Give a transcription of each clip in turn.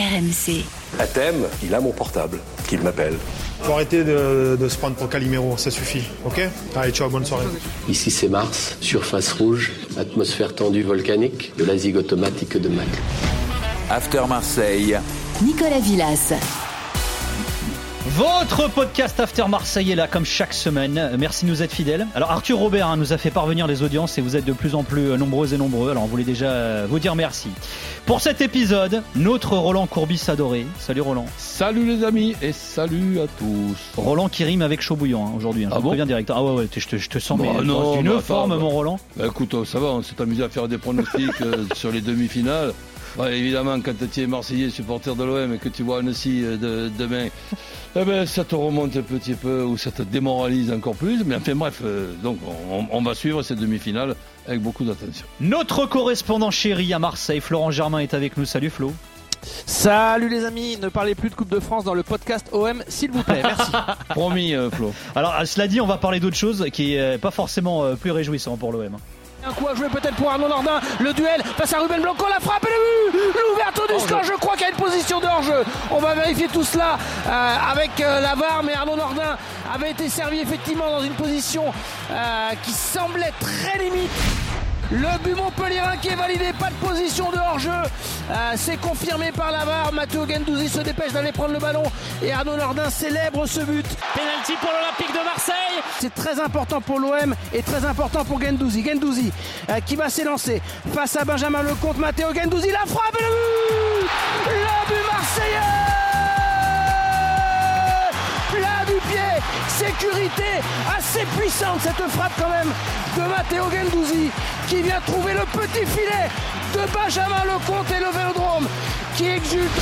RMC. À thème, il a mon portable, qu'il m'appelle. Faut arrêter de se prendre pour Calimero, ça suffit, ok ? Allez, ciao, bonne soirée. Ici c'est Mars, surface rouge, atmosphère tendue volcanique, de la zig automatique de Mac. After Marseille, Nicolas Vilas. Votre podcast After Marseille est là, comme chaque semaine. Merci de nous être fidèles. Alors, Arthur Robert nous a fait parvenir les audiences et vous êtes de plus en plus nombreuses et nombreux. Alors, on voulait déjà vous dire merci. Pour cet épisode, notre Roland Courbis adoré. Salut Roland. Salut les amis et salut à tous. Roland qui rime avec chaud bouillant aujourd'hui. Je préviens direct. Ah ouais, je te sens forme, mon Roland. Bah, écoute, ça va, on s'est amusé à faire des pronostics sur les demi-finales. Bah, évidemment, quand tu es Marseillais, supporter de l'OM et que tu vois Annecy demain, eh ben, ça te remonte un petit peu ou ça te démoralise encore plus. Mais enfin bref, donc on va suivre cette demi-finale avec beaucoup d'attention. Notre correspondant chéri à Marseille, Florent Germain, est avec nous. Salut Flo. Salut les amis, ne parlez plus de Coupe de France dans le podcast OM s'il vous plaît, merci. Promis Flo. Alors cela dit, on va parler d'autre chose qui n'est pas forcément plus réjouissant pour l'OM. Un coup à jouer peut-être pour Arnaud Nordin, le duel face à Ruben Blanco, la frappe et le but, l'ouverture du score, je crois qu'il y a une position de hors-jeu. On va vérifier tout cela avec la VAR, mais Arnaud Nordin avait été servi effectivement dans une position qui semblait très limite. Le but montpelliérain qui est validé, pas de position de hors-jeu, c'est confirmé par la VAR. Matteo Gendouzi se dépêche d'aller prendre le ballon et Arnaud Nordin célèbre ce but. Penalty pour l'Olympique de Marseille. C'est très important pour l'OM et très important pour Gendouzi. Gendouzi qui va s'élancer face à Benjamin Lecomte. Matteo Gendouzi, la frappe et le but. Le but marseillais. Là du pied, sécurité assez puissante cette frappe quand même de Matteo Gendouzi, qui vient trouver le petit filet de Benjamin Lecomte et le Vélodrome qui exulte.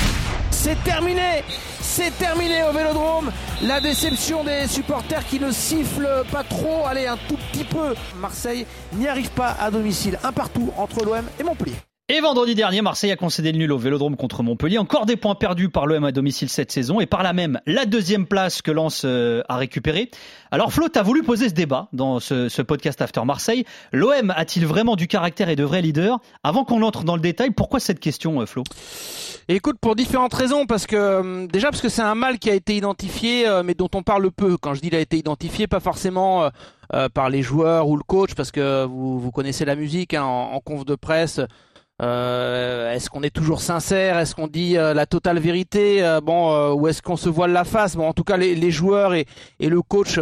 C'est terminé au Vélodrome. La déception des supporters qui ne sifflent pas trop, allez un tout petit peu. Marseille n'y arrive pas à domicile, un partout entre l'OM et Montpellier. Et vendredi dernier, Marseille a concédé le nul au Vélodrome contre Montpellier. Encore des points perdus par l'OM à domicile cette saison et par là même la deuxième place que Lens a récupérée. Alors Flo, t'as voulu poser ce débat dans ce podcast After Marseille. L'OM a-t-il vraiment du caractère et de vrais leaders ? Avant qu'on entre dans le détail, pourquoi cette question Flo ? Écoute, pour différentes raisons, parce que c'est un mal qui a été identifié mais dont on parle peu. Quand je dis il a été identifié, pas forcément par les joueurs ou le coach, parce que vous connaissez la musique hein, en conf de presse. Est-ce qu'on est toujours sincère ? Est-ce qu'on dit la totale vérité ? Ou est-ce qu'on se voile la face ? En tout cas, les joueurs et le coach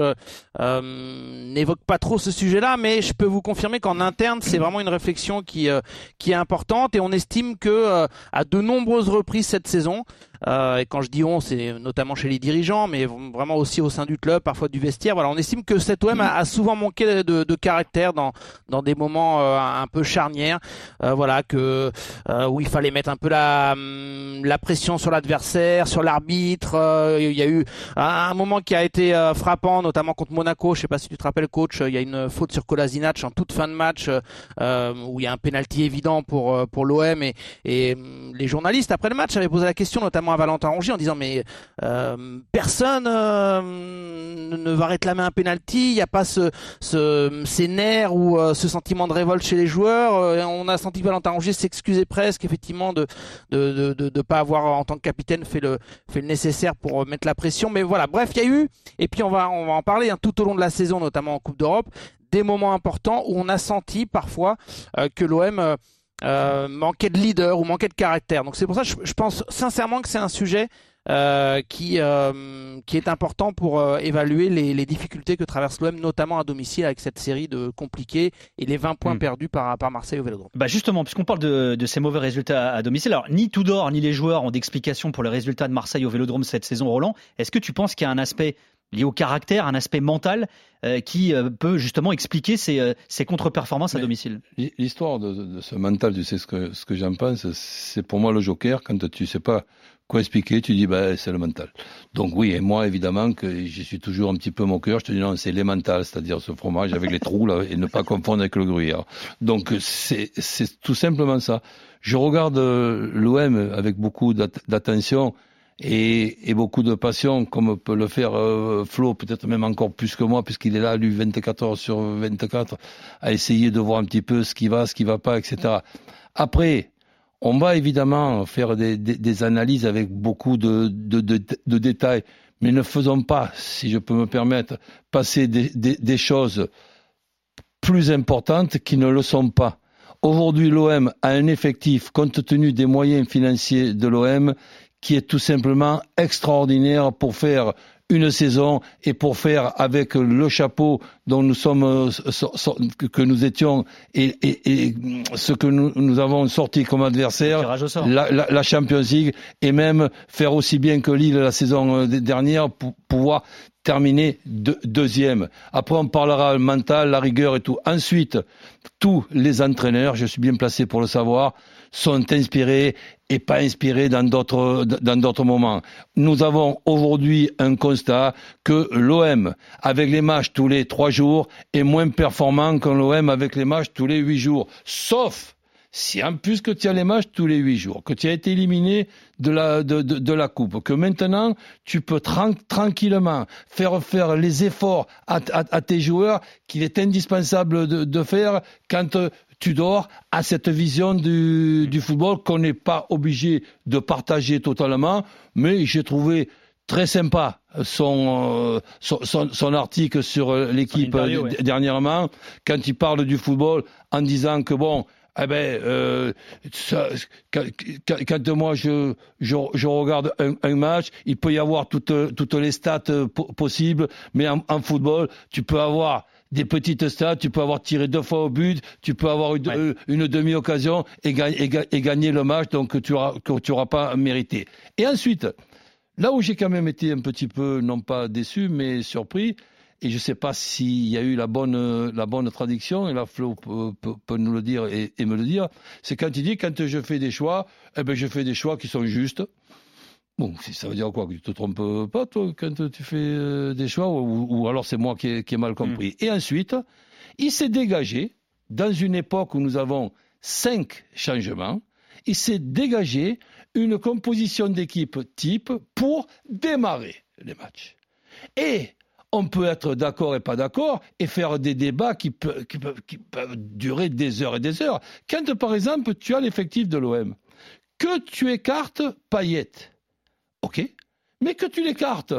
n'évoquent pas trop ce sujet-là, mais je peux vous confirmer qu'en interne, c'est vraiment une réflexion qui est importante et on estime que à de nombreuses reprises cette saison, et quand je dis on, c'est notamment chez les dirigeants, mais vraiment aussi au sein du club, parfois du vestiaire. Voilà, on estime que cet OM a souvent manqué de caractère dans des moments un peu charnières. Voilà, que où il fallait mettre un peu la pression sur l'adversaire, sur l'arbitre. Il y a eu un moment qui a été frappant, notamment contre Monaco. Je sais pas si tu te rappelles, coach. Il y a une faute sur Kolasinac en toute fin de match où il y a un pénalty évident pour l'OM et les journalistes après le match avaient posé la question, notamment à Valentin Rongier en disant mais personne ne va réclamer un penalty, il n'y a pas ces nerfs ou ce sentiment de révolte chez les joueurs. On a senti que Valentin Rongier s'excusait presque effectivement de pas avoir en tant que capitaine fait le nécessaire pour mettre la pression. Mais voilà, bref, il y a eu, et puis on va en parler hein, tout au long de la saison, notamment en Coupe d'Europe, des moments importants où on a senti parfois que l'OM manquait de leader ou manquait de caractère. Donc c'est pour ça que je pense sincèrement que c'est un sujet qui est important pour évaluer les difficultés que traverse l'OM, notamment à domicile avec cette série de compliqués et les 20 points perdus par Marseille au Vélodrome. Bah justement, puisqu'on parle de ces mauvais résultats à domicile, alors ni Tudor ni les joueurs ont d'explication pour les résultats de Marseille au Vélodrome cette saison, Roland. Est-ce que tu penses qu'il y a un aspect lié au caractère, un aspect mental qui peut justement expliquer ces contre-performances à domicile. L'histoire de ce mental, tu sais ce que j'en pense, c'est pour moi le joker. Quand tu ne sais pas quoi expliquer, tu dis c'est le mental. Donc oui, et moi évidemment que je suis toujours un petit peu moqueur, je te dis non, c'est les mentales, c'est-à-dire ce fromage avec les trous là, et ne pas confondre avec le gruyère. Donc c'est tout simplement ça. Je regarde l'OM avec beaucoup d'attention et beaucoup de passion, comme peut le faire Flo, peut-être même encore plus que moi, puisqu'il est là, lui, 24 heures sur 24, à essayer de voir un petit peu ce qui va pas, etc. Après, On va évidemment faire des analyses avec beaucoup de détails, mais ne faisons pas, si je peux me permettre, passer des choses plus importantes qui ne le sont pas. Aujourd'hui, l'OM a un effectif, compte tenu des moyens financiers de l'OM, qui est tout simplement extraordinaire pour faire une saison et pour faire avec le chapeau dont nous sommes, que nous étions et ce que nous avons sorti comme adversaire, la Champions League, et même faire aussi bien que Lille la saison dernière pour pouvoir terminer deuxième. Après, on parlera mental, la rigueur et tout. Ensuite, tous les entraîneurs, je suis bien placé pour le savoir, sont inspirés et pas inspirés dans d'autres moments. Nous avons aujourd'hui un constat que l'OM, avec les matchs tous les 3 jours, est moins performant que l'OM avec les matchs tous les 8 jours. Sauf si en plus que tu as les matchs tous les 8 jours, que tu as été éliminé de la Coupe, que maintenant tu peux tranquillement faire les efforts à tes joueurs qu'il est indispensable de faire quand tu dors à cette vision du football qu'on n'est pas obligé de partager totalement, mais j'ai trouvé très sympa son article sur l'équipe dernièrement, quand il parle du football en disant que quand moi je regarde un match, il peut y avoir toutes les stats possibles, mais en football, tu peux avoir des petites stats, tu peux avoir tiré 2 fois au but, tu peux avoir une demi-occasion et gagner le match donc que tu auras pas mérité. Et ensuite, là où j'ai quand même été un petit peu, non pas déçu, mais surpris, et je ne sais pas s'il y a eu la bonne traduction, et là Flo peut nous le dire et me le dire, c'est quand il dit, quand je fais des choix, je fais des choix qui sont justes. Bon, ça veut dire quoi? Que tu te trompes pas, toi, quand tu fais des choix, ou alors c'est moi qui ai mal compris. Et ensuite, il s'est dégagé, dans une époque où nous avons 5 changements, il s'est dégagé une composition d'équipe type pour démarrer les matchs. Et on peut être d'accord et pas d'accord et faire des débats qui peuvent durer des heures et des heures. Quand, par exemple, tu as l'effectif de l'OM, que tu écartes Payet, ok, mais que tu l'écartes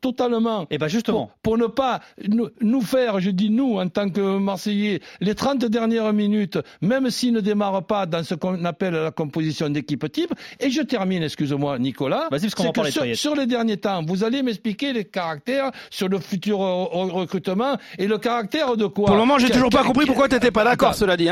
totalement. Et bien justement. Pour ne pas nous faire, je dis nous, en tant que Marseillais, les 30 dernières minutes, même s'ils ne démarrent pas dans ce qu'on appelle la composition d'équipe type. Et je termine, excuse-moi Nicolas. Vas-y, parce qu'on va parler sur les derniers temps, vous allez m'expliquer les caractères sur le futur recrutement et le caractère de quoi. Pour le moment, j'ai toujours pas compris pourquoi tu n'étais pas d'accord, cela dit.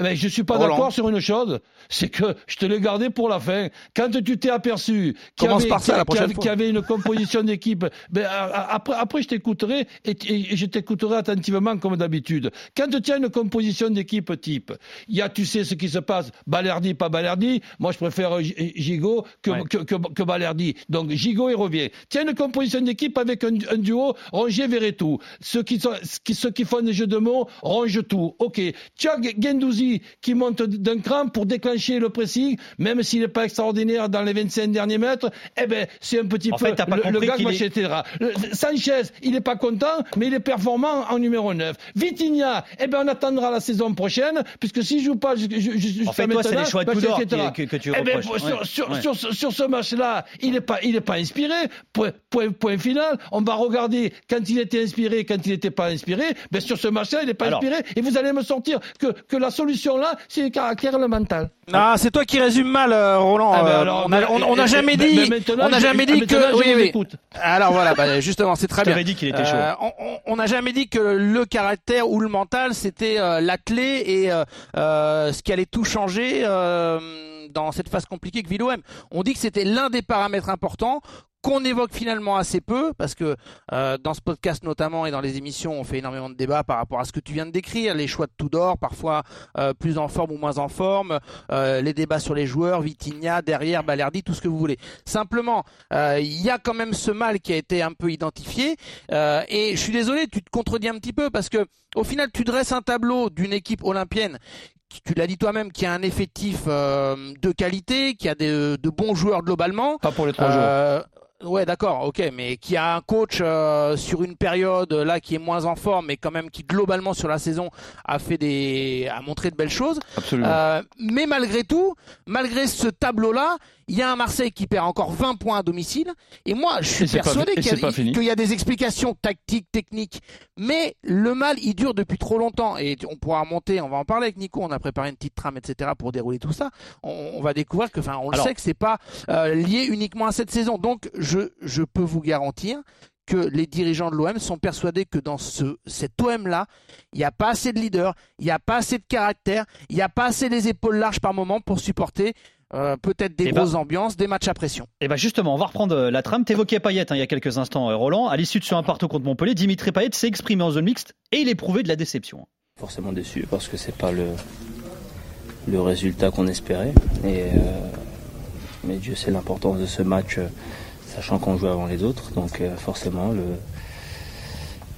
Mais je suis pas d'accord sur une chose, c'est que je te l'ai gardé pour la fin. Quand tu t'es aperçu qu'il y avait une composition d'équipe, après je t'écouterai et je t'écouterai attentivement comme d'habitude. Quand tu as une composition d'équipe type, il y a, tu sais ce qui se passe, Balerdi, pas Balerdi, moi je préfère Gigot que Balerdi, donc Gigot il revient. Tu as une composition d'équipe avec un duo Rongier Veretout, ceux qui font des jeux de mots rongent tout, ok. Tu as Gendouzi qui monte d'un cran pour déclencher le pressing, même s'il n'est pas extraordinaire dans les 25 derniers mètres, c'est un petit peu... Sanchez, il n'est pas content, mais il est performant en numéro 9. Vitinha, on attendra la saison prochaine, puisque s'il ne joue pas jusqu'à maintenant... c'est les choix de Tudor que tu reproches. Sur ce match-là, il n'est pas inspiré. Point final. On va regarder quand il était inspiré, quand il n'était pas inspiré. Sur ce match-là, il n'est pas inspiré. Et vous allez me sortir que la solution-là, c'est le caractère et le mental. Ah, c'est toi qui résume mal, Roland. On n'a jamais dit que... Alors voilà, justement, c'est très bien. Je t'avais dit qu'il était chaud. On n'a jamais dit que le caractère ou le mental, c'était la clé et ce qui allait tout changer dans cette phase compliquée que vit l'OM. On dit que c'était l'un des paramètres importants qu'on évoque finalement assez peu, parce que dans ce podcast notamment et dans les émissions, on fait énormément de débats par rapport à ce que tu viens de décrire, les choix de Tudor, parfois plus en forme ou moins en forme, les débats sur les joueurs, Vitinha, derrière, Balerdi, tout ce que vous voulez. Simplement, il y a quand même ce mal qui a été un peu identifié, et je suis désolé, tu te contredis un petit peu, parce que au final, tu dresses un tableau d'une équipe olympienne, tu l'as dit toi-même, qui a un effectif de qualité, qui a de bons joueurs globalement. Pas pour les 3 jours. Ouais, d'accord, ok, mais qui a un coach sur une période là qui est moins en forme, mais quand même qui globalement sur la saison a montré de belles choses. Absolument. Mais malgré tout, malgré ce tableau-là, il y a un Marseille qui perd encore 20 points à domicile. Et moi, je suis persuadé qu'il y a des explications tactiques, techniques, mais le mal, il dure depuis trop longtemps. Et on pourra remonter, on va en parler avec Nico. On a préparé une petite trame, etc. pour dérouler tout ça. On va découvrir que, enfin, on sait que c'est pas lié uniquement à cette saison. Donc je peux vous garantir que les dirigeants de l'OM sont persuadés que dans cet OM-là, il n'y a pas assez de leaders, il n'y a pas assez de caractère, il n'y a pas assez les épaules larges par moment pour supporter peut-être des grosses ambiances, des matchs à pression. Et bien justement, on va reprendre la trame. T'évoquais Payet il y a quelques instants, Roland. À l'issue de ce 1-1 contre Montpellier, Dimitri Payet s'est exprimé en zone mixte et il éprouvait de la déception. Forcément déçu parce que ce n'est pas le résultat qu'on espérait. Mais Dieu sait l'importance de ce match, sachant qu'on joue avant les autres, donc forcément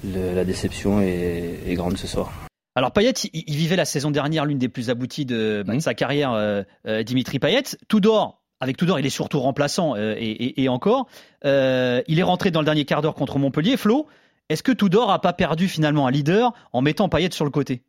la déception est grande ce soir. Alors Payet, il vivait la saison dernière l'une des plus abouties de sa carrière, Dimitri Payet. Avec Tudor, il est surtout remplaçant et encore. Il est rentré dans le dernier quart d'heure contre Montpellier. Flo, est-ce que Tudor n'a pas perdu finalement un leader en mettant Payet sur le côté ?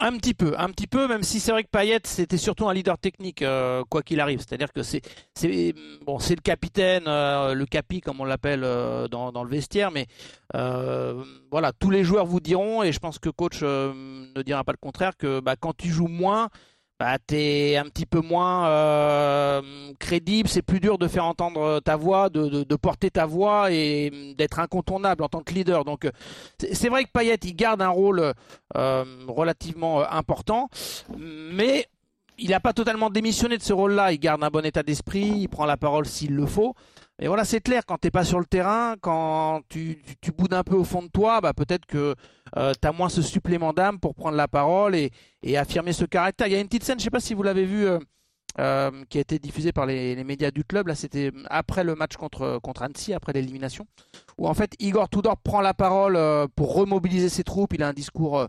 Un petit peu, même si c'est vrai que Payet, c'était surtout un leader technique, quoi qu'il arrive. C'est-à-dire que c'est le capitaine, le capi, comme on l'appelle dans le vestiaire, mais voilà, tous les joueurs vous diront, et je pense que coach ne dira pas le contraire, que quand tu joues moins, t'es un petit peu moins crédible, c'est plus dur de faire entendre ta voix, de porter ta voix et d'être incontournable en tant que leader. Donc c'est vrai que Payet, il garde un rôle relativement important, mais il n'a pas totalement démissionné de ce rôle-là. Il garde un bon état d'esprit, il prend la parole s'il le faut. Et voilà, c'est clair, quand tu n'es pas sur le terrain, quand tu boudes un peu au fond de toi, peut-être que tu as moins ce supplément d'âme pour prendre la parole et affirmer ce caractère. Il y a une petite scène, je ne sais pas si vous l'avez vue, qui a été diffusée par les médias du club. Là, c'était après le match contre Annecy, après l'élimination, où en fait Igor Tudor prend la parole pour remobiliser ses troupes. Il a un discours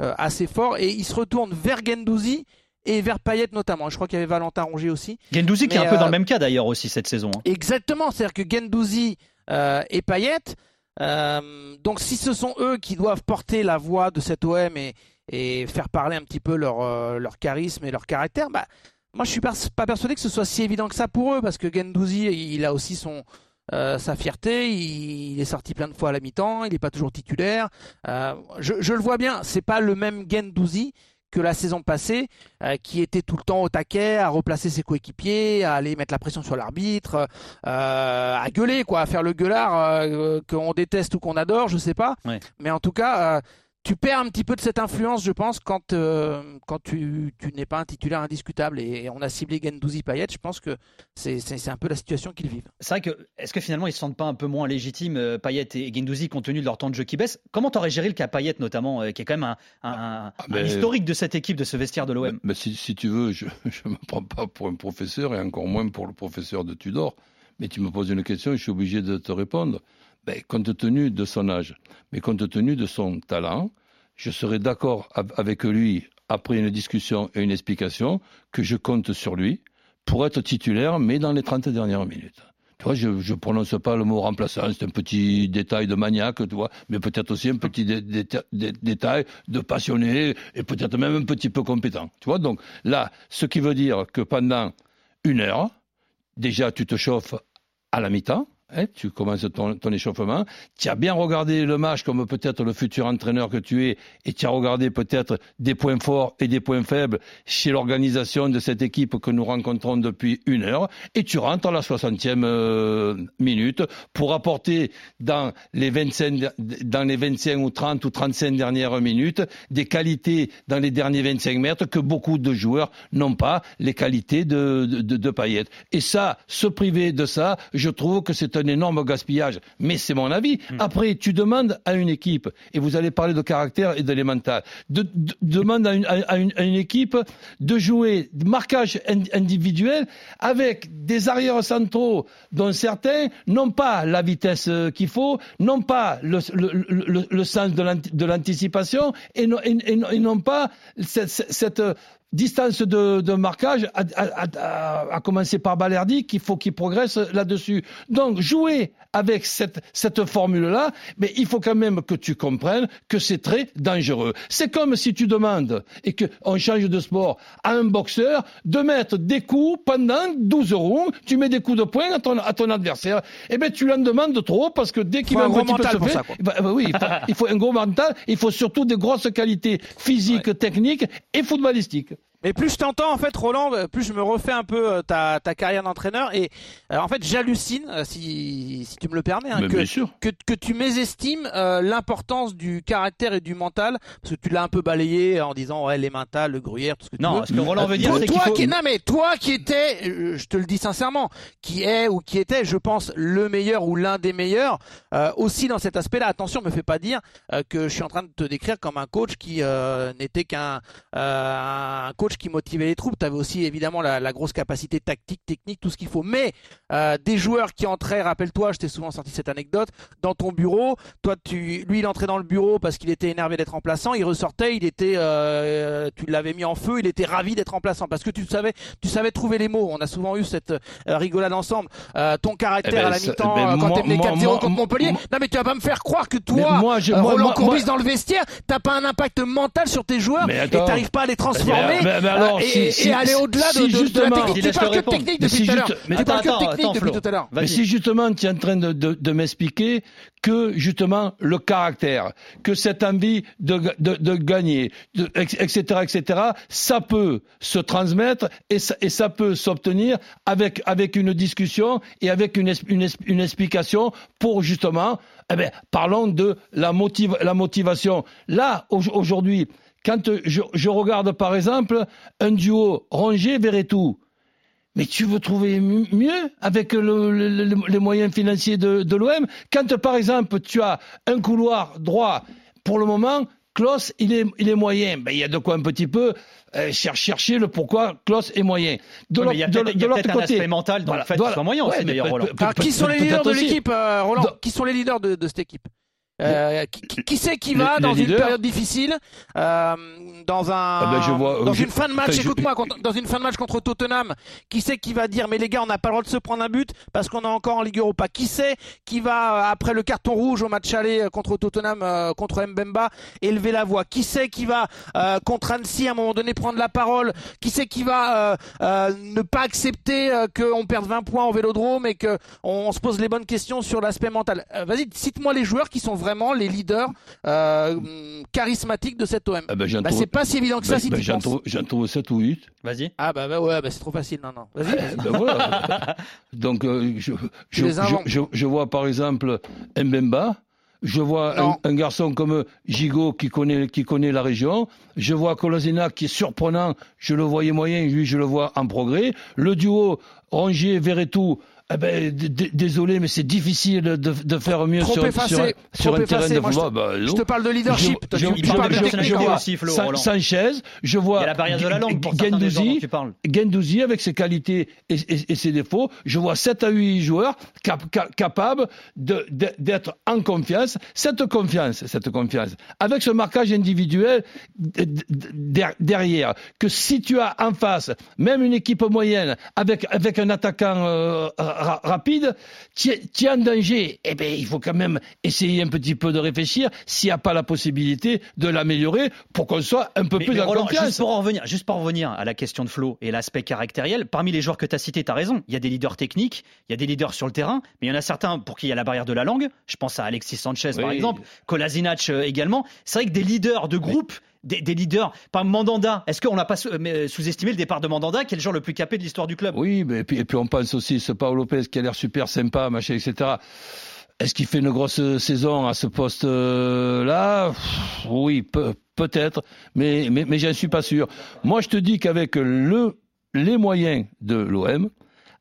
assez fort et il se retourne vers Gendouzi et vers Payet notamment. Je crois qu'il y avait Valentin Rongier aussi. Gendouzi qui est un peu dans le même cas d'ailleurs aussi cette saison. Exactement, c'est-à-dire que Gendouzi et Payet, donc si ce sont eux qui doivent porter la voix de cet OM et faire parler un petit peu leur charisme et leur caractère, moi je suis pas persuadé que ce soit si évident que ça pour eux, parce que Gendouzi, il a aussi sa fierté, il est sorti plein de fois à la mi-temps, il n'est pas toujours titulaire. Je le vois bien, c'est pas le même Gendouzi que la saison passée, qui était tout le temps au taquet, à replacer ses coéquipiers, à aller mettre la pression sur l'arbitre, à gueuler, quoi, à faire le gueulard qu'on déteste ou qu'on adore, je sais pas. Ouais. Mais en tout cas, tu perds un petit peu de cette influence, je pense, quand tu n'es pas un titulaire indiscutable. Et on a ciblé Gendouzi Payet, je pense que c'est un peu la situation qu'ils vivent. C'est vrai que, est-ce que finalement, ils ne se sentent pas un peu moins légitimes, Payet et Gendouzi, compte tenu de leur temps de jeu qui baisse ? Comment t'aurais géré le cas Payet, notamment, qui est quand même un historique de cette équipe, de ce vestiaire de l'OM ? Mais si tu veux, je ne me prends pas pour un professeur, et encore moins pour le professeur de Tudor. Mais tu me poses une question et je suis obligé de te répondre. Compte tenu de son âge, mais compte tenu de son talent, je serais d'accord avec lui, après une discussion et une explication, que je compte sur lui pour être titulaire, mais dans les 30 dernières minutes. Tu vois, je ne prononce pas le mot remplaçant, c'est un petit détail de maniaque, tu vois, mais peut-être aussi un petit détail de passionné et peut-être même un petit peu compétent. Tu vois, donc là, ce qui veut dire que pendant une heure, déjà tu te chauffes à la mi-temps. Tu commences ton échauffement, tu as bien regardé le match comme peut-être le futur entraîneur que tu es, et tu as regardé peut-être des points forts et des points faibles chez l'organisation de cette équipe que nous rencontrons depuis une heure, et tu rentres à la 60e minute pour apporter dans les 25 ou 30 ou 35 dernières minutes des qualités dans les derniers 25 mètres que beaucoup de joueurs n'ont pas, les qualités de Payet. Et ça, se priver de ça, je trouve que c'est un énorme gaspillage, mais c'est mon avis. Après, tu demandes à une équipe, et vous allez parler de caractère et d'élémental, demande à une équipe de jouer marquage individuel avec des arrières centraux dont certains n'ont pas la vitesse qu'il faut, n'ont pas le sens de l'anticipation et n'ont pas cette distance de marquage, à commencer par Balerdi, qu'il faut qu'il progresse là-dessus. Donc, jouer avec cette formule-là, mais il faut quand même que tu comprennes que c'est très dangereux. C'est comme si tu demandes, et qu'on change de sport, à un boxeur de mettre des coups pendant 12 rounds, tu mets des coups de poing à ton adversaire, et bien tu l'en demandes trop, parce que dès qu'il va un petit peu se faire... oui, il faut un gros mental, il faut surtout des grosses qualités physiques, techniques et footballistiques. Mais plus je t'entends, en fait, Roland, plus je me refais un peu ta carrière d'entraîneur et en fait j'hallucine, si tu me le permets, hein, que tu mésestimes l'importance du caractère et du mental, parce que tu l'as un peu balayé en disant ouais les mentales, le gruyère, tout ce que tu veux. Non, ce que Roland veut dire, c'est qu'il faut... toi qui étais, je te le dis sincèrement, qui est ou qui était, je pense, le meilleur ou l'un des meilleurs, aussi dans cet aspect-là. Attention, me fais pas dire que je suis en train de te décrire comme un coach qui n'était qu'un coach qui motivait les troupes. Tu avais aussi évidemment la grosse capacité tactique, technique, tout ce qu'il faut. Mais des joueurs qui entraient, rappelle-toi, je t'ai souvent sorti cette anecdote, dans ton bureau, toi, lui il entrait dans le bureau parce qu'il était énervé d'être remplaçant, il ressortait, tu l'avais mis en feu, il était ravi d'être remplaçant parce que tu savais trouver les mots. On a souvent eu cette rigolade ensemble. Ton caractère à la mi-temps quand t'es mené 4-0 contre Montpellier. Non mais tu vas pas me faire croire que toi, Roland Courbis dans le vestiaire, t'as pas un impact mental sur tes joueurs et t'arrives pas à les transformer. Mais alors, et aller au-delà de la technique. Tu parles que de technique depuis tout à l'heure. Mais si justement tu es en train de m'expliquer que justement le caractère, que cette envie de gagner, etc., ça peut se transmettre et ça peut s'obtenir avec une discussion et avec une explication pour justement, parlons de la motivation. Là, aujourd'hui, quand je regarde, par exemple, un duo Rongier-Veretout, mais tu veux trouver mieux avec les moyens financiers de l'OM. Quand, par exemple, tu as un couloir droit, pour le moment, Clauss, il est moyen. Il y a de quoi un petit peu... chercher le pourquoi Clauss est moyen. Il y a peut-être un aspect mental dans le fait qu'ils soient moyens aussi, d'ailleurs, Roland. Qui sont les leaders de l'équipe, Roland ? Qui sont les leaders de cette équipe ? Qui c'est qui va dans une période difficile, dans une fin de match contre Tottenham, qui c'est qui va dire mais les gars on n'a pas le droit de se prendre un but parce qu'on est encore en Ligue Europa, qui c'est qui va après le carton rouge au match aller contre Tottenham contre Mbemba élever la voix, qui c'est qui va contre Annecy à un moment donné prendre la parole, qui c'est qui va ne pas accepter qu'on perde 20 points au Vélodrome et que on se pose les bonnes questions sur l'aspect mental. Vas-y, cite-moi les joueurs qui sont vraiment les leaders charismatiques de cette OM. C'est pas si évident que ça si tu penses. J'en trouve 7 ou 8. Vas-y. C'est trop facile. Non. Vas-y. Voilà. Donc je vois par exemple Mbemba, je vois un garçon comme Gigot qui connaît la région, je vois Kolasinac qui est surprenant, je le voyais moyen, lui je le vois en progrès, le duo Rongier-Veretout. Désolé, mais c'est difficile de faire mieux sur un terrain de football. Je te parle de leadership. Je vois Sanchez, je vois Gendouzi avec ses qualités et ses défauts. Je vois 7 à 8 joueurs capables d'être en confiance. Cette confiance, avec ce marquage individuel derrière, que si tu as en face, même une équipe moyenne, avec un attaquant rapide, tu es en danger. Il faut quand même essayer un petit peu de réfléchir s'il n'y a pas la possibilité de l'améliorer pour qu'on soit un peu plus en confiance. Juste pour revenir à la question de Flo et l'aspect caractériel, parmi les joueurs que tu as cités, tu as raison. Il y a des leaders techniques, il y a des leaders sur le terrain, mais il y en a certains pour qui il y a la barrière de la langue. Je pense à Alexis Sanchez, par exemple, Kolasinac également. C'est vrai que des leaders de groupe, des leaders, par Mandanda. Est-ce qu'on n'a pas sous-estimé le départ de Mandanda, qui est le joueur le plus capé de l'histoire du club ? Oui, mais et puis on pense aussi ce Pau Lopez qui a l'air super sympa, machin, etc. Est-ce qu'il fait une grosse saison à ce poste-là ? Oui, peut-être, mais j'en suis pas sûr. Moi, je te dis qu'avec les moyens de l'OM,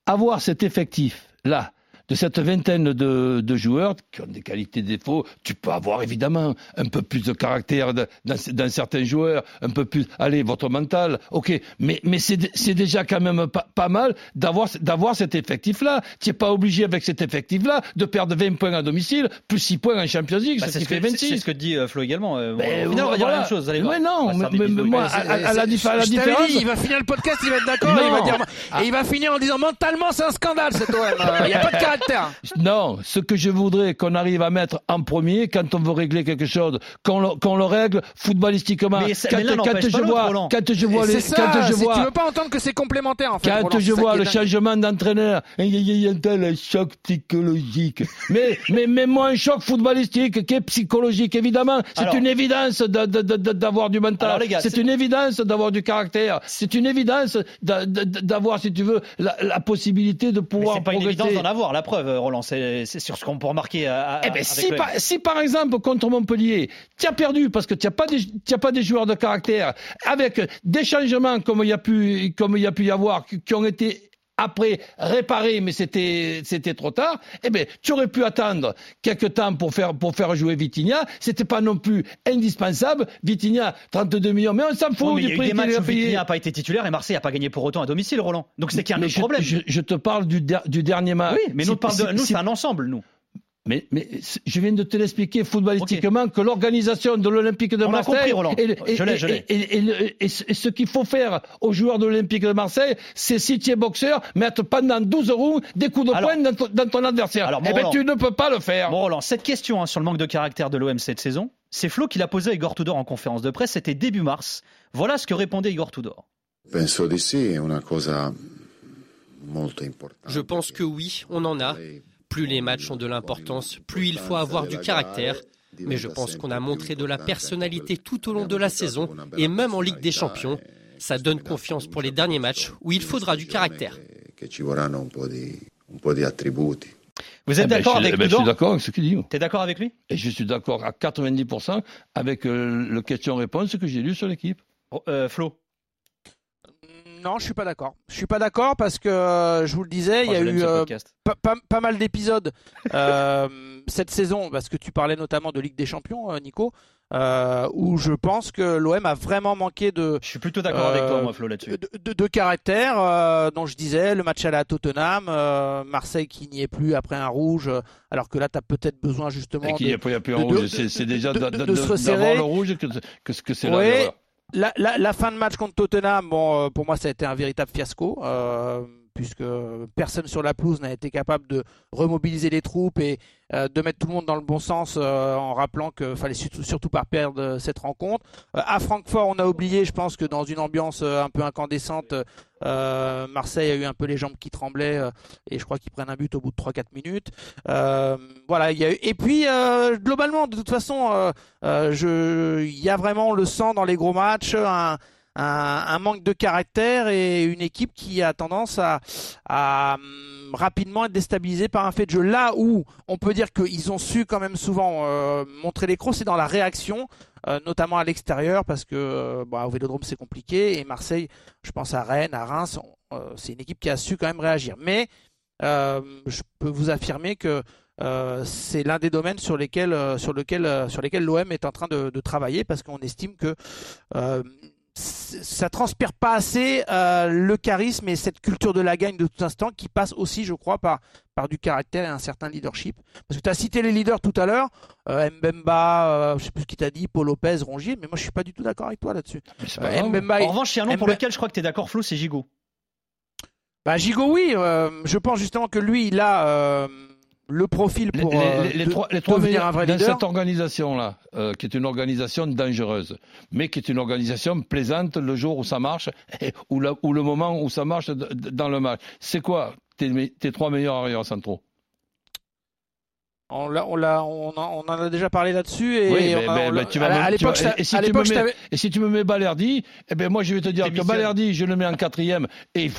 avoir cet effectif-là, de cette vingtaine de joueurs qui ont des qualités, des défauts. Tu peux avoir évidemment un peu plus de caractère dans certains joueurs, un peu plus, allez, votre mental, ok, mais c'est déjà quand même pas mal d'avoir cet effectif-là. Tu n'es pas obligé avec cet effectif-là de perdre 20 points à domicile, plus 6 points en Champions League, bah, ce qui fait 26. C'est ce que dit Flo également. Au final, on va dire la même chose, allez voir. Mais non, mais moi, à la différence... Il va finir le podcast, il va être d'accord, il va dire... Et il va finir en disant mentalement c'est un scandale cet OM, il n'y a pas de caractère. Non, ce que je voudrais qu'on arrive à mettre en premier quand on veut régler quelque chose, qu'on le règle footballistiquement. Quand je vois, si tu veux pas entendre que c'est complémentaire en fait. Quand Roland, je vois le changement d'entraîneur, il y a un choc psychologique. mais moi un choc footballistique qui est psychologique évidemment. C'est une évidence d'avoir du mental. C'est une évidence d'avoir du caractère. C'est une évidence d'avoir, si tu veux, la possibilité de pouvoir progresser. Mais c'est pas une évidence d'en avoir, la preuve, Roland, c'est sur ce qu'on peut remarquer. Si par exemple, contre Montpellier, tu as perdu parce que tu n'as pas des joueurs de caractère, avec des changements comme il y a pu y avoir, qui ont été après réparés, mais c'était trop tard, eh bien, tu aurais pu attendre quelques temps pour faire jouer Vitinha. C'était pas non plus indispensable. Vitinha, 32 millions, mais on s'en fout du prix qu'il a payé. Vitinha n'a pas été titulaire et Marseille n'a pas gagné pour autant à domicile, Roland. Donc c'est qu'il y a un autre problème. Je te parle du dernier match. Oui, mais nous, c'est un ensemble, nous. Mais je viens de te l'expliquer footballistiquement que l'organisation de l'Olympique de Marseille et ce qu'il faut faire aux joueurs de l'Olympique de Marseille, c'est si tu es boxeur, mettre pendant 12 rounds des coups de poing dans ton adversaire. Alors, Roland, tu ne peux pas le faire. Bon Roland, cette question sur le manque de caractère de l'OM cette saison, c'est Flo qui l'a posée à Igor Tudor en conférence de presse, c'était début mars. Voilà ce que répondait Igor Tudor. Penso di sì, una cosa molto importante. Je pense que oui, on en a. Plus les matchs ont de l'importance, plus il faut avoir du caractère. Mais je pense qu'on a montré de la personnalité tout au long de la saison et même en Ligue des Champions. Ça donne confiance pour les derniers matchs où il faudra du caractère. Vous êtes d'accord avec Tudor ? Je suis d'accord avec ce qu'il dit. Tu es d'accord avec lui ? Et je suis d'accord à 90% avec le question-réponse que j'ai lu sur l'équipe. Flo ? Non, je suis pas d'accord. Je suis pas d'accord parce que je vous le disais, il y a eu pas mal d'épisodes cette saison, parce que tu parlais notamment de Ligue des Champions, Nico, où je pense que l'OM a vraiment manqué de. Je suis plutôt d'accord avec toi, moi, Flo, là-dessus. De caractère, dont je disais le match à Tottenham, Marseille qui n'y est plus après un rouge, alors que là t'as peut-être besoin justement. Et qu'il n'y a plus un rouge, c'est déjà d'avoir le rouge que c'est là. Oui. La fin de match contre Tottenham, bon, pour moi ça a été un véritable fiasco puisque personne sur la pelouse n'a été capable de remobiliser les troupes et de mettre tout le monde dans le bon sens en rappelant qu'il fallait surtout pas perdre cette rencontre. À Francfort, on a oublié, je pense que dans une ambiance un peu incandescente, Marseille a eu un peu les jambes qui tremblaient et je crois qu'ils prennent un but au bout de 3-4 minutes. Voilà, il y a eu... Et puis globalement, de toute façon, il y a vraiment, on le sent dans les gros matchs, un manque de caractère et une équipe qui a tendance à rapidement être déstabilisée par un fait de jeu. Là où on peut dire qu'ils ont su quand même souvent montrer les crocs, c'est dans la réaction, notamment à l'extérieur, parce que au Vélodrome c'est compliqué, et Marseille, je pense à Rennes, à Reims, c'est une équipe qui a su quand même réagir. Mais je peux vous affirmer que c'est l'un des domaines sur lesquels l'OM est en train de travailler, parce qu'on estime que... ça transpire pas assez le charisme et cette culture de la gagne de tout instant qui passe aussi, je crois, par du caractère et un certain leadership. Parce que tu as cité les leaders tout à l'heure, Mbemba, je sais plus ce qu'il t'a dit, Pau Lopez, Rongier, mais moi je suis pas du tout d'accord avec toi là-dessus. Mbemba, en revanche, il y a un nom pour lequel je crois que tu es d'accord, Flo, c'est Gigot. Gigot, oui, je pense justement que lui, il a... le profil pour les trois devenir un vrai leader. Dans cette organisation-là, qui est une organisation dangereuse, mais qui est une organisation plaisante le jour où ça marche, ou le moment où ça marche dans le match. C'est quoi tes trois meilleurs arrières centraux ? On en a déjà parlé là-dessus et oui, à l'époque et si tu me mets Balerdi, eh ben moi je vais te dire que Balerdi je le mets en quatrième et il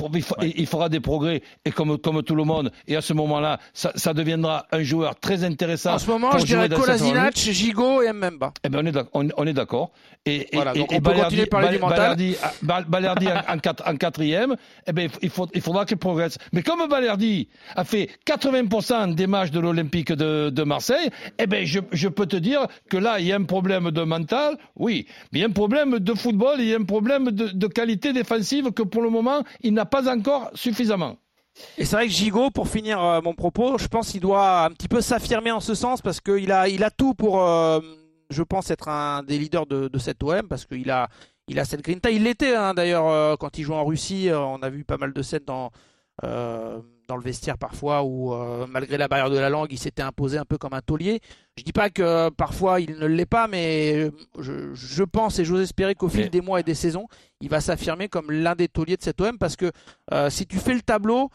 fera des progrès et comme tout le monde et à ce moment-là ça deviendra un joueur très intéressant. En ce moment je dirais Kolasinac, Gigot et Mbemba. Eh ben on est d'accord et voilà, donc et on peut continuer à parler du mental. Balerdi en quatrième, eh ben il faudra qu'il progresse. Mais comme Balerdi a fait 80% des matchs de l'Olympique de Marseille, eh ben je peux te dire que là il y a un problème de mental, oui, mais il y a un problème de football, il y a un problème de qualité défensive que pour le moment il n'a pas encore suffisamment. Et c'est vrai que Gigot, pour finir mon propos, je pense qu'il doit un petit peu s'affirmer en ce sens parce qu'il a tout pour, je pense, être un des leaders de cette OM parce qu'il a cette grinta. Il l'était hein, d'ailleurs quand il jouait en Russie, on a vu pas mal de sets dans le vestiaire parfois où malgré la barrière de la langue il s'était imposé un peu comme un taulier. Je dis pas que parfois il ne l'est pas, mais je pense et j'ose espérer qu'au fil des mois et des saisons il va s'affirmer comme l'un des tauliers de cette OM parce que si tu fais le tableau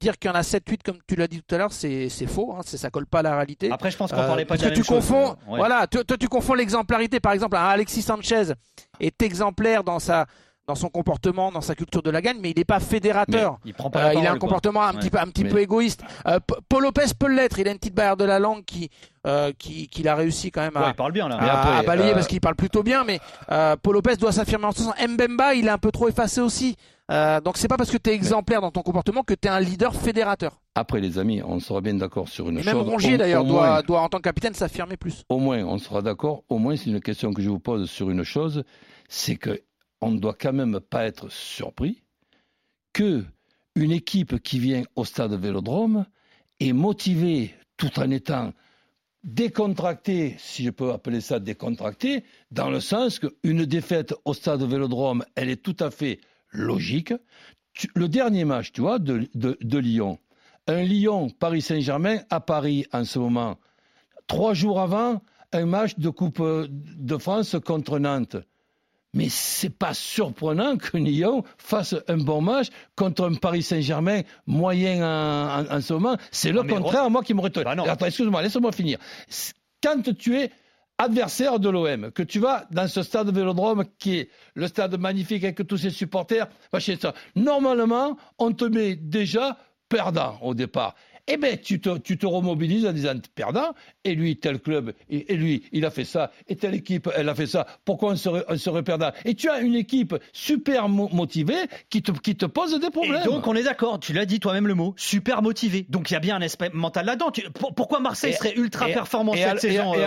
dire qu'il y en a 7-8 comme tu l'as dit tout à l'heure c'est faux hein, ça colle pas à la réalité. Après je pense qu'on parlait pas de la même chose. Confonds, ouais. Voilà, toi tu confonds l'exemplarité. Par exemple, Alexis Sanchez est exemplaire dans son comportement, dans sa culture de la gagne, mais il n'est pas fédérateur. Mais il prend pas la parole, il a un comportement un petit peu égoïste. Pau Lopez peut l'être, il a une petite barrière de la langue qui a réussi quand même à, ouais, il parle bien, là. À balayer parce qu'il parle plutôt bien, mais Pau Lopez doit s'affirmer en ce sens. Mbemba, il est un peu trop effacé aussi. Donc c'est pas parce que tu es exemplaire dans ton comportement que tu es un leader fédérateur. Après les amis, on sera bien d'accord sur une chose. Même Rongier d'ailleurs doit en tant que capitaine s'affirmer plus. Au moins, on sera d'accord. Au moins, c'est une question que je vous pose sur une chose, c'est que on ne doit quand même pas être surpris qu'une équipe qui vient au stade Vélodrome est motivée tout en étant décontractée, si je peux appeler ça décontractée, dans le sens qu'une défaite au stade Vélodrome, elle est tout à fait logique. Le dernier match, tu vois, de Lyon, un Lyon Paris Saint-Germain à Paris en ce moment, 3 jours avant, un match de Coupe de France contre Nantes. Mais c'est pas surprenant que Lyon fasse un bon match contre un Paris Saint-Germain moyen en ce moment. C'est le contraire à moi qui me retenait. Bah attends, excuse-moi, laisse-moi finir. Quand tu es adversaire de l'OM, que tu vas dans ce stade Vélodrome qui est le stade magnifique avec tous ses supporters, normalement, on te met déjà perdant au départ. Eh bien, tu te remobilises en disant perdant, et lui, tel club, et lui, il a fait ça, et telle équipe, elle a fait ça, pourquoi on serait perdant ? Et tu as une équipe super motivée qui te pose des problèmes. Et donc, on est d'accord, tu l'as dit toi-même le mot, super motivé. Donc, il y a bien un aspect mental là-dedans. Pourquoi Marseille serait ultra performant cette saison ? Mais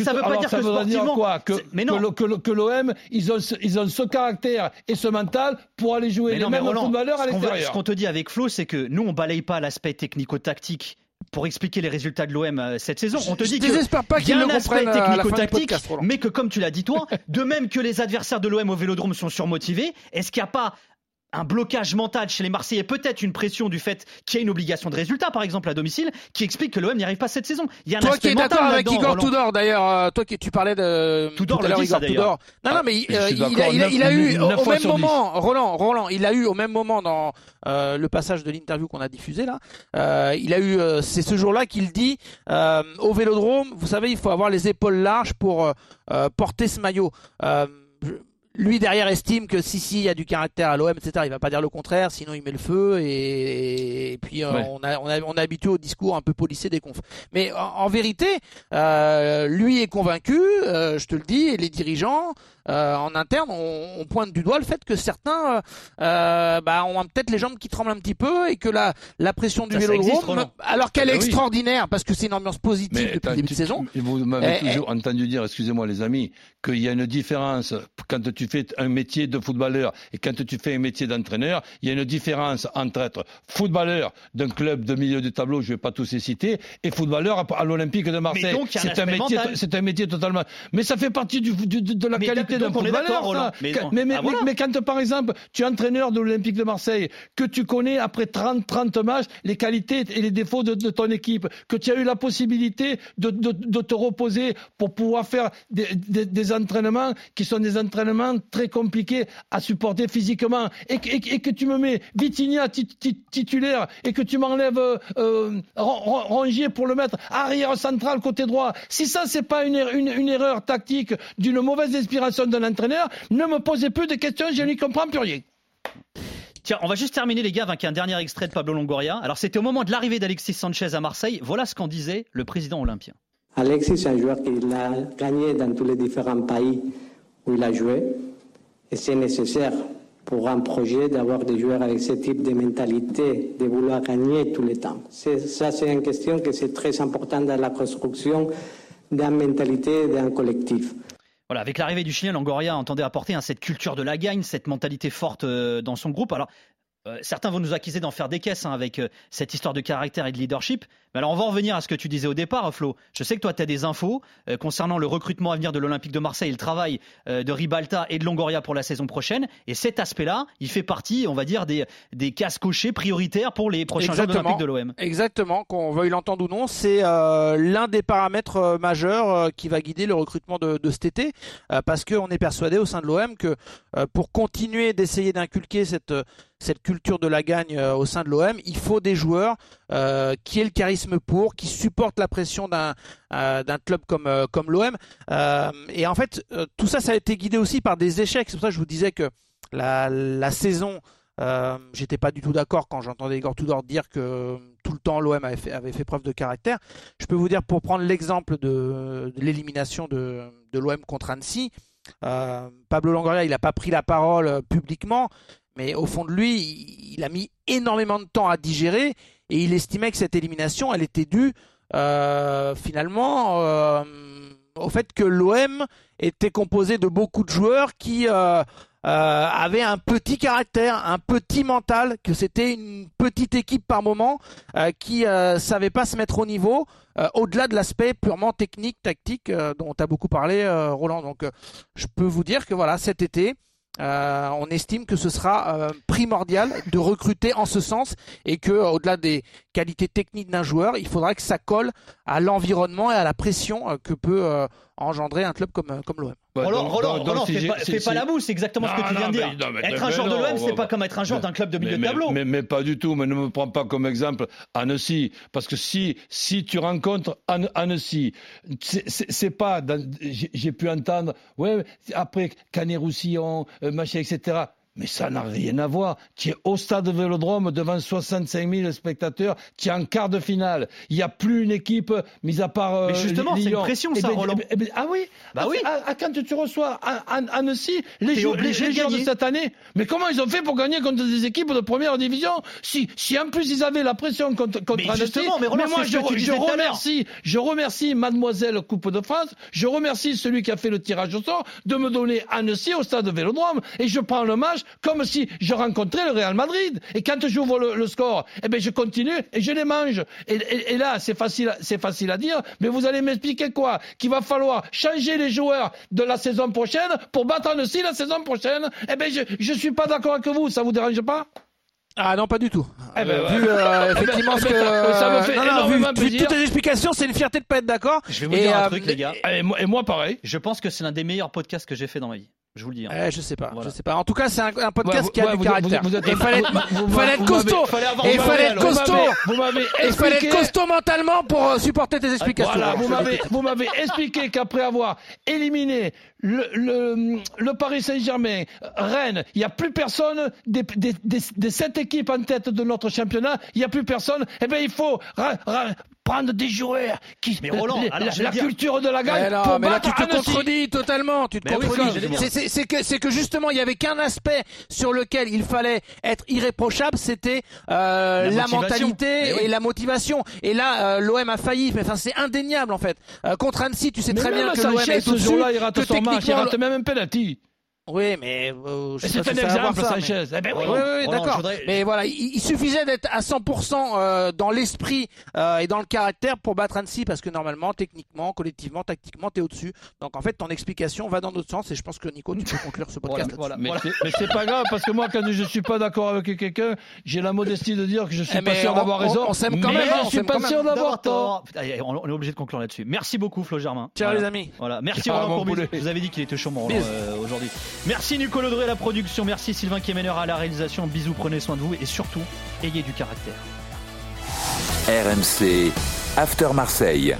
ça ne veut pas dire que sportivement... Quoi, que l'OM, ils ont ce caractère et ce mental pour aller jouer les mêmes footballeurs à l'extérieur. Ce qu'on te dit avec Flo, c'est que nous, on ne balaye pas l'aspect technico-tactique pour expliquer les résultats de l'OM cette saison. On te dit qu'il y a un aspect technico-tactique, mais que comme tu l'as dit toi, de même que les adversaires de l'OM au Vélodrome sont surmotivés, est-ce qu'il n'y a pas un blocage mental chez les Marseillais, peut-être une pression du fait qu'il y a une obligation de résultat, par exemple à domicile, qui explique que l'OM n'y arrive pas cette saison. Il y a un aspect mental. Toi qui es d'accord avec Igor Tudor, d'ailleurs, tu parlais de Tudor, tout à l'heure, Igor Tudor. Non, mais il a eu au même moment dans le passage de l'interview qu'on a diffusé là. Il a eu, c'est ce jour-là qu'il dit au Vélodrome. Vous savez, il faut avoir les épaules larges pour porter ce maillot. Lui derrière estime que si il y a du caractère à l'OM, etc. Il va pas dire le contraire, sinon il met le feu et puis ouais. On est habitué au discours un peu policé des confs. Mais en vérité, lui est convaincu, je te le dis, et les dirigeants en interne, on pointe du doigt le fait que certains ont peut-être les jambes qui tremblent un petit peu et que la pression du Vélodrome, alors qu'elle est extraordinaire parce que c'est une ambiance positive depuis le début de saison. Vous m'avez toujours entendu dire, excusez-moi les amis, qu'il y a une différence quand tu fais un métier de footballeur et quand tu fais un métier d'entraîneur, il y a une différence entre être footballeur d'un club de milieu du tableau, je ne vais pas tous les citer, et footballeur à l'Olympique de Marseille. Donc, c'est un métier totalement... Mais ça fait partie de la qualité c'est d'un coup de valeur, ça. Mais quand, par exemple, tu es entraîneur de l'Olympique de Marseille, que tu connais après 30 matchs les qualités et les défauts de ton équipe, que tu as eu la possibilité de te reposer pour pouvoir faire des entraînements qui sont des entraînements très compliqués à supporter physiquement, et que tu me mets Vitinha titulaire et que tu m'enlèves Rongier pour le mettre arrière central côté droit. Si ça c'est pas une erreur tactique d'une mauvaise inspiration d'un entraîneur, ne me posez plus de questions, je n'y comprends plus rien. Tiens, on va juste terminer les gars avec un dernier extrait de Pablo Longoria. Alors c'était au moment de l'arrivée d'Alexis Sanchez à Marseille, voilà ce qu'en disait le président olympien. Alexis, c'est un joueur qui a gagné dans tous les différents pays où il a joué, et c'est nécessaire pour un projet d'avoir des joueurs avec ce type de mentalité, de vouloir gagner tout le temps. C'est une question que c'est très important dans la construction d'une mentalité, d'un collectif. Voilà, avec l'arrivée du Chilien, Longoria entendait apporter cette culture de la gagne, cette mentalité forte dans son groupe. Alors, certains vont nous accuser d'en faire des caisses avec cette histoire de caractère et de leadership. Mais alors, on va en revenir à ce que tu disais au départ, Flo. Je sais que toi, tu as des infos concernant le recrutement à venir de l'Olympique de Marseille, le travail de Ribalta et de Longoria pour la saison prochaine. Et cet aspect-là, il fait partie, on va dire, des cases cochées prioritaires pour les prochains joueurs de l'Olympique de l'OM. Exactement, qu'on veuille l'entendre ou non, c'est l'un des paramètres majeurs qui va guider le recrutement de cet été. Parce qu'on est persuadé au sein de l'OM que pour continuer d'essayer d'inculquer cette culture de la gagne au sein de l'OM, il faut des joueurs qui aient le charisme qui supportent la pression d'un club comme l'OM. Et en fait, tout ça, ça a été guidé aussi par des échecs. C'est pour ça que je vous disais que la saison, j'étais pas du tout d'accord quand j'entendais Igor Tudor dire que tout le temps l'OM avait fait preuve de caractère. Je peux vous dire, pour prendre l'exemple de l'élimination de l'OM contre Annecy, Pablo Longoria, il n'a pas pris la parole publiquement, mais au fond de lui, il a mis énormément de temps à digérer et il estimait que cette élimination, elle était due finalement au fait que l'OM était composé de beaucoup de joueurs qui avaient un petit caractère, un petit mental, que c'était une petite équipe par moment qui savait pas se mettre au niveau, au-delà de l'aspect purement technique, tactique dont tu as beaucoup parlé, Roland. Donc je peux vous dire que voilà, cet été, on estime que ce sera primordial de recruter en ce sens, et que au-delà des qualités techniques d'un joueur, il faudra que ça colle à l'environnement et à la pression que peut engendrer un club comme l'OM. Roland, fais pas la boue, c'est exactement ce que tu viens de dire. Être un joueur de l'OM, c'est pas comme être un joueur d'un club de milieu de tableau. Mais pas du tout, mais ne me prends pas comme exemple Annecy, parce que si tu rencontres Annecy, c'est pas... J'ai pu entendre, ouais, après Canet-Roussillon, machin, etc. Mais ça n'a rien à voir. Tu es au stade Vélodrome devant 65 000 spectateurs. Tu es en quart de finale. Il n'y a plus une équipe, mis à part Lyon. Mais justement, Lyon. C'est une pression, ça, Roland. Ah oui, bah oui. Quand tu reçois Annecy, les joueurs de cette année, mais comment ils ont fait pour gagner contre des équipes de première division si en plus ils avaient la pression contre Annecy. Justement, mais Roland, mais moi, je remercie Mademoiselle Coupe de France, je remercie celui qui a fait le tirage au sort de me donner Annecy au stade Vélodrome, et je prends le match comme si je rencontrais le Real Madrid. Et quand j'ouvre le score, eh ben je continue et je les mange. Et là, c'est facile à dire, mais vous allez m'expliquer quoi ? Qu'il va falloir changer les joueurs de la saison prochaine pour battre Annecy la saison prochaine ? Eh ben je suis pas d'accord avec vous, ça vous dérange pas ? Ah non, pas du tout. Effectivement, ça me fait énormément plaisir. Toutes les explications, c'est une fierté de pas être d'accord. Je vais vous dire un truc, les gars. Et moi, pareil. Je pense que c'est l'un des meilleurs podcasts que j'ai fait dans ma vie. Je vous le dis. Je sais pas. En tout cas, c'est un podcast qui a du caractère. Il fallait être costaud. Il fallait être costaud. Il fallait être costaud mentalement pour supporter tes explications. Voilà, vous m'avez expliqué qu'après avoir éliminé le Paris Saint-Germain, Rennes, il n'y a plus personne des 7 équipes en tête de notre championnat. Il n'y a plus personne. Eh bien, il faut prendre des joueurs qui... Mais Roland, la culture de la gagne pour battre Annecy. Tu te contredis totalement. C'est que justement, il n'y avait qu'un aspect sur lequel il fallait être irréprochable, c'était la mentalité et la motivation. Et là, l'OM a failli. Enfin, c'est indéniable, en fait. Contre Annecy, tu sais très bien que l'OM est au-dessus, que techniquement... Il rate même un penalty. Oui, mais c'est un exemple, Sanchez. Mais... Oui, d'accord. Voudrais... Mais voilà, il suffisait d'être à 100% dans l'esprit et dans le caractère pour battre Annecy, parce que normalement, techniquement, collectivement, tactiquement, t'es au-dessus. Donc en fait, ton explication va dans notre sens, et je pense que Nico, tu peux conclure ce podcast. Voilà. Mais c'est pas grave, parce que moi, quand je suis pas d'accord avec quelqu'un, j'ai la modestie de dire que je suis pas sûr d'avoir raison. On s'aime quand même. Je suis pas sûr d'avoir tort. On est obligé de conclure là-dessus. Merci beaucoup, Flo Germain. Ciao les amis. Voilà. Merci Roland Courbis. Vous avez dit qu'il était chaud, Roland, aujourd'hui. Merci Nicolas Audrey à la production, merci Sylvain Kemener à la réalisation. Bisous, prenez soin de vous et surtout, ayez du caractère. RMC After Marseille.